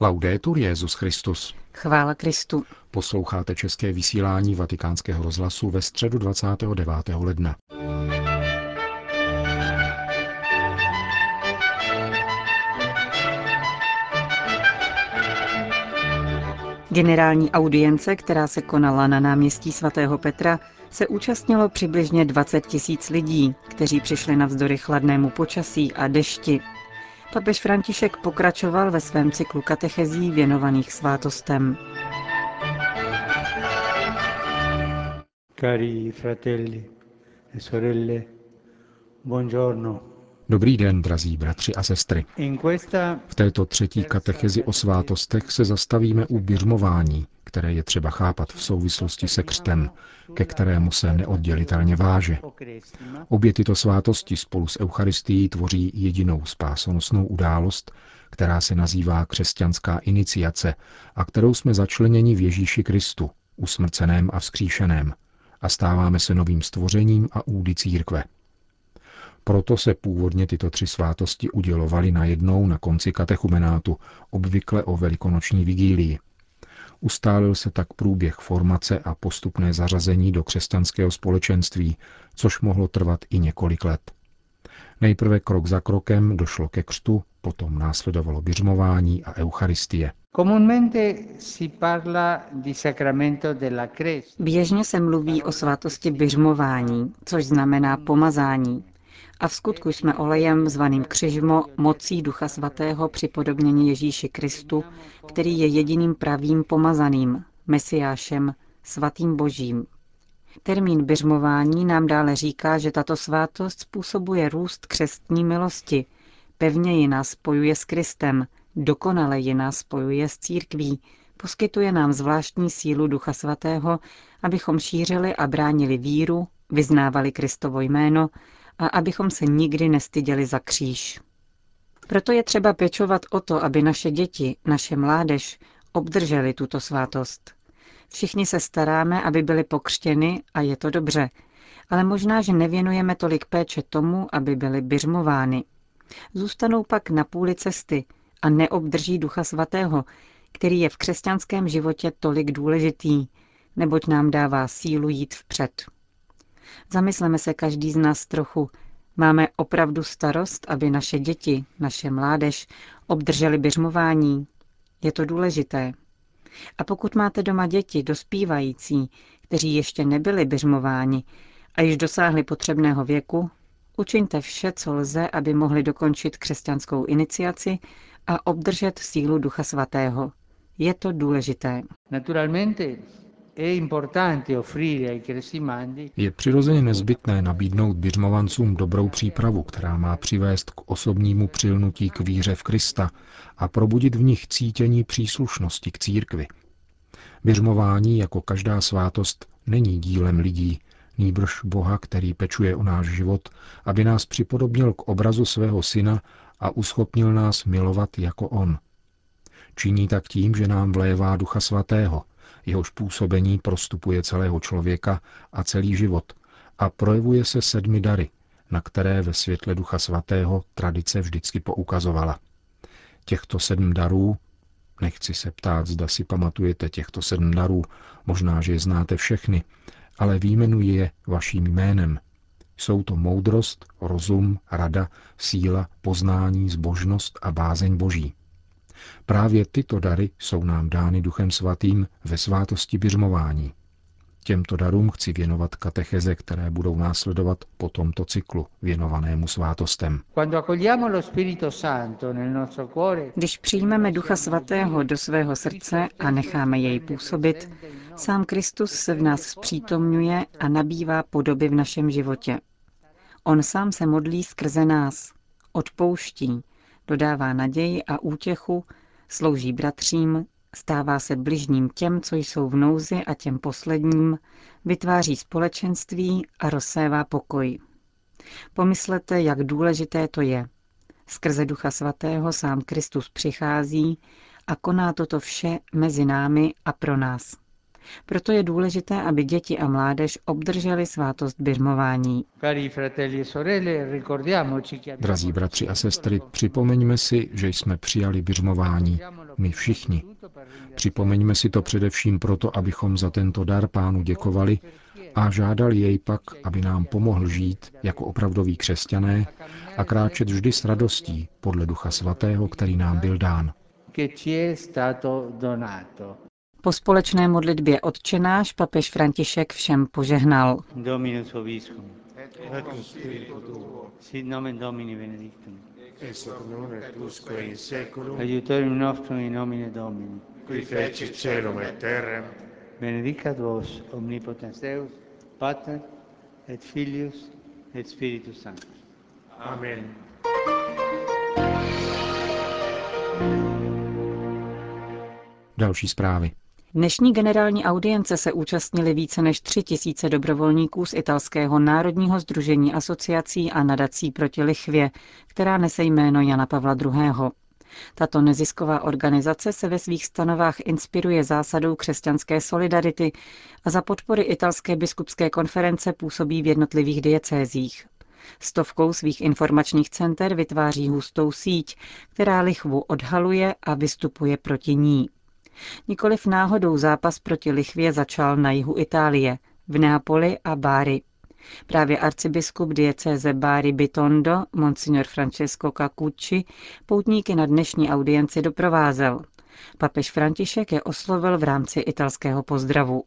Laudetur Jesus Christus. Chvála Kristu. Posloucháte české vysílání Vatikánského rozhlasu ve středu 29. ledna. Generální audience, která se konala na náměstí sv. Petra, se účastnilo přibližně 20 000 lidí, kteří přišli navzdory chladnému počasí a dešti. Papež František pokračoval ve svém cyklu katechezí věnovaných svátostem. Cari fratelli e sorelle, buongiorno. Dobrý den, drazí bratři a sestry. V této třetí katechezi o svátostech se zastavíme u birmování, které je třeba chápat v souvislosti se křtem, ke kterému se neoddělitelně váže. Obě tyto svátosti spolu s Eucharistií tvoří jedinou spásonosnou událost, která se nazývá křesťanská iniciace a kterou jsme začleněni v Ježíši Kristu, usmrceném a vzkříšeném, a stáváme se novým stvořením a údy církve. Proto se původně tyto tři svátosti udělovaly najednou na konci katechumenátu, obvykle o velikonoční vigílii. Ustálil se tak průběh formace a postupné zařazení do křesťanského společenství, což mohlo trvat i několik let. Nejprve krok za krokem došlo ke křtu, potom následovalo biřmování a eucharistie. Běžně se mluví o svátosti biřmování, což znamená pomazání. A v skutku jsme olejem zvaným křižmo mocí Ducha Svatého připodobněni Ježíši Kristu, který je jediným pravým pomazaným, Mesiášem, svatým Božím. Termín biřmování nám dále říká, že tato svátost způsobuje růst křestní milosti, pevněji nás spojuje s Kristem, dokonaleji nás spojuje s církví, poskytuje nám zvláštní sílu Ducha Svatého, abychom šířili a bránili víru, vyznávali Kristovo jméno, a abychom se nikdy nestyděli za kříž. Proto je třeba pečovat o to, aby naše děti, naše mládež obdrželi tuto svátost. Všichni se staráme, aby byli pokřtěni a je to dobře, ale možná, že nevěnujeme tolik péče tomu, aby byli biřmovány. Zůstanou pak na půli cesty a neobdrží Ducha Svatého, který je v křesťanském životě tolik důležitý, neboť nám dává sílu jít vpřed. Zamysleme se každý z nás trochu. Máme opravdu starost, aby naše děti, naše mládež obdrželi biřmování. Je to důležité. A pokud máte doma děti dospívající, kteří ještě nebyli biřmováni a již dosáhli potřebného věku, učiňte vše, co lze, aby mohli dokončit křesťanskou iniciaci a obdržet sílu Ducha Svatého. Je to důležité. Naturalmente. Je přirozeně nezbytné nabídnout biřmovancům dobrou přípravu, která má přivést k osobnímu přilnutí k víře v Krista a probudit v nich cítění příslušnosti k církvi. Biřmování jako každá svátost není dílem lidí, nýbrž Boha, který pečuje o náš život, aby nás připodobnil k obrazu svého syna a uschopnil nás milovat jako on. Činí tak tím, že nám vlévá Ducha Svatého, jehož působení prostupuje celého člověka a celý život a projevuje se 7 dary, na které ve světle Ducha Svatého tradice vždycky poukazovala. Těchto 7 darů, nechci se ptát, zda si pamatujete těchto 7 darů, možná, že je znáte všechny, ale vyjmenuji je vaším jménem. Jsou to moudrost, rozum, rada, síla, poznání, zbožnost a bázeň Boží. Právě tyto dary jsou nám dány Duchem Svatým ve svátosti biřmování. Těmto darům chci věnovat katecheze, které budou následovat po tomto cyklu věnovanému svátostem. Když přijmeme Ducha Svatého do svého srdce a necháme jej působit, sám Kristus se v nás zpřítomňuje a nabývá podoby v našem životě. On sám se modlí skrze nás, odpouští, dodává naději a útěchu, slouží bratřím, stává se bližním těm, co jsou v nouzi a těm posledním, vytváří společenství a rozsévá pokoj. Pomyslete, jak důležité to je. Skrze Ducha Svatého sám Kristus přichází a koná toto vše mezi námi a pro nás. Proto je důležité, aby děti a mládež obdrželi svátost birmování. Drazí bratři a sestry, připomeňme si, že jsme přijali birmování. My všichni. Připomeňme si to především proto, abychom za tento dar Pánu děkovali a žádali jej pak, aby nám pomohl žít jako opravdoví křesťané a kráčet vždy s radostí podle Ducha Svatého, který nám byl dán. Po společné modlitbě Otčenáš papež František všem požehnal. Dominus vobiscum. Et cum spiritu tuo. Sit nomen Domini benedictum. Ex hoc nunc et usque in saeculum. Adiutorium nostrum in nomine Domini. Qui fecit caelum et terram. Benedicat vos omnipotens Deus, Pater et Filius et Spiritus Sanctus. Amen. Další zprávy. Dnešní generální audience se účastnili více než 3 000 dobrovolníků z italského Národního sdružení asociací a nadací proti lichvě, která nese jméno Jana Pavla II. Tato nezisková organizace se ve svých stanovách inspiruje zásadou křesťanské solidarity a za podpory italské biskupské konference působí v jednotlivých diecézích. Stovkou svých informačních center vytváří hustou síť, která lichvu odhaluje a vystupuje proti ní. Nikoliv náhodou zápas proti lichvě začal na jihu Itálie, v Neapoli a Bari. Právě arcibiskup diecéze Bari Bitondo, monsignor Francesco Cacucci, poutníky na dnešní audienci doprovázel. Papež František je oslovil v rámci italského pozdravu.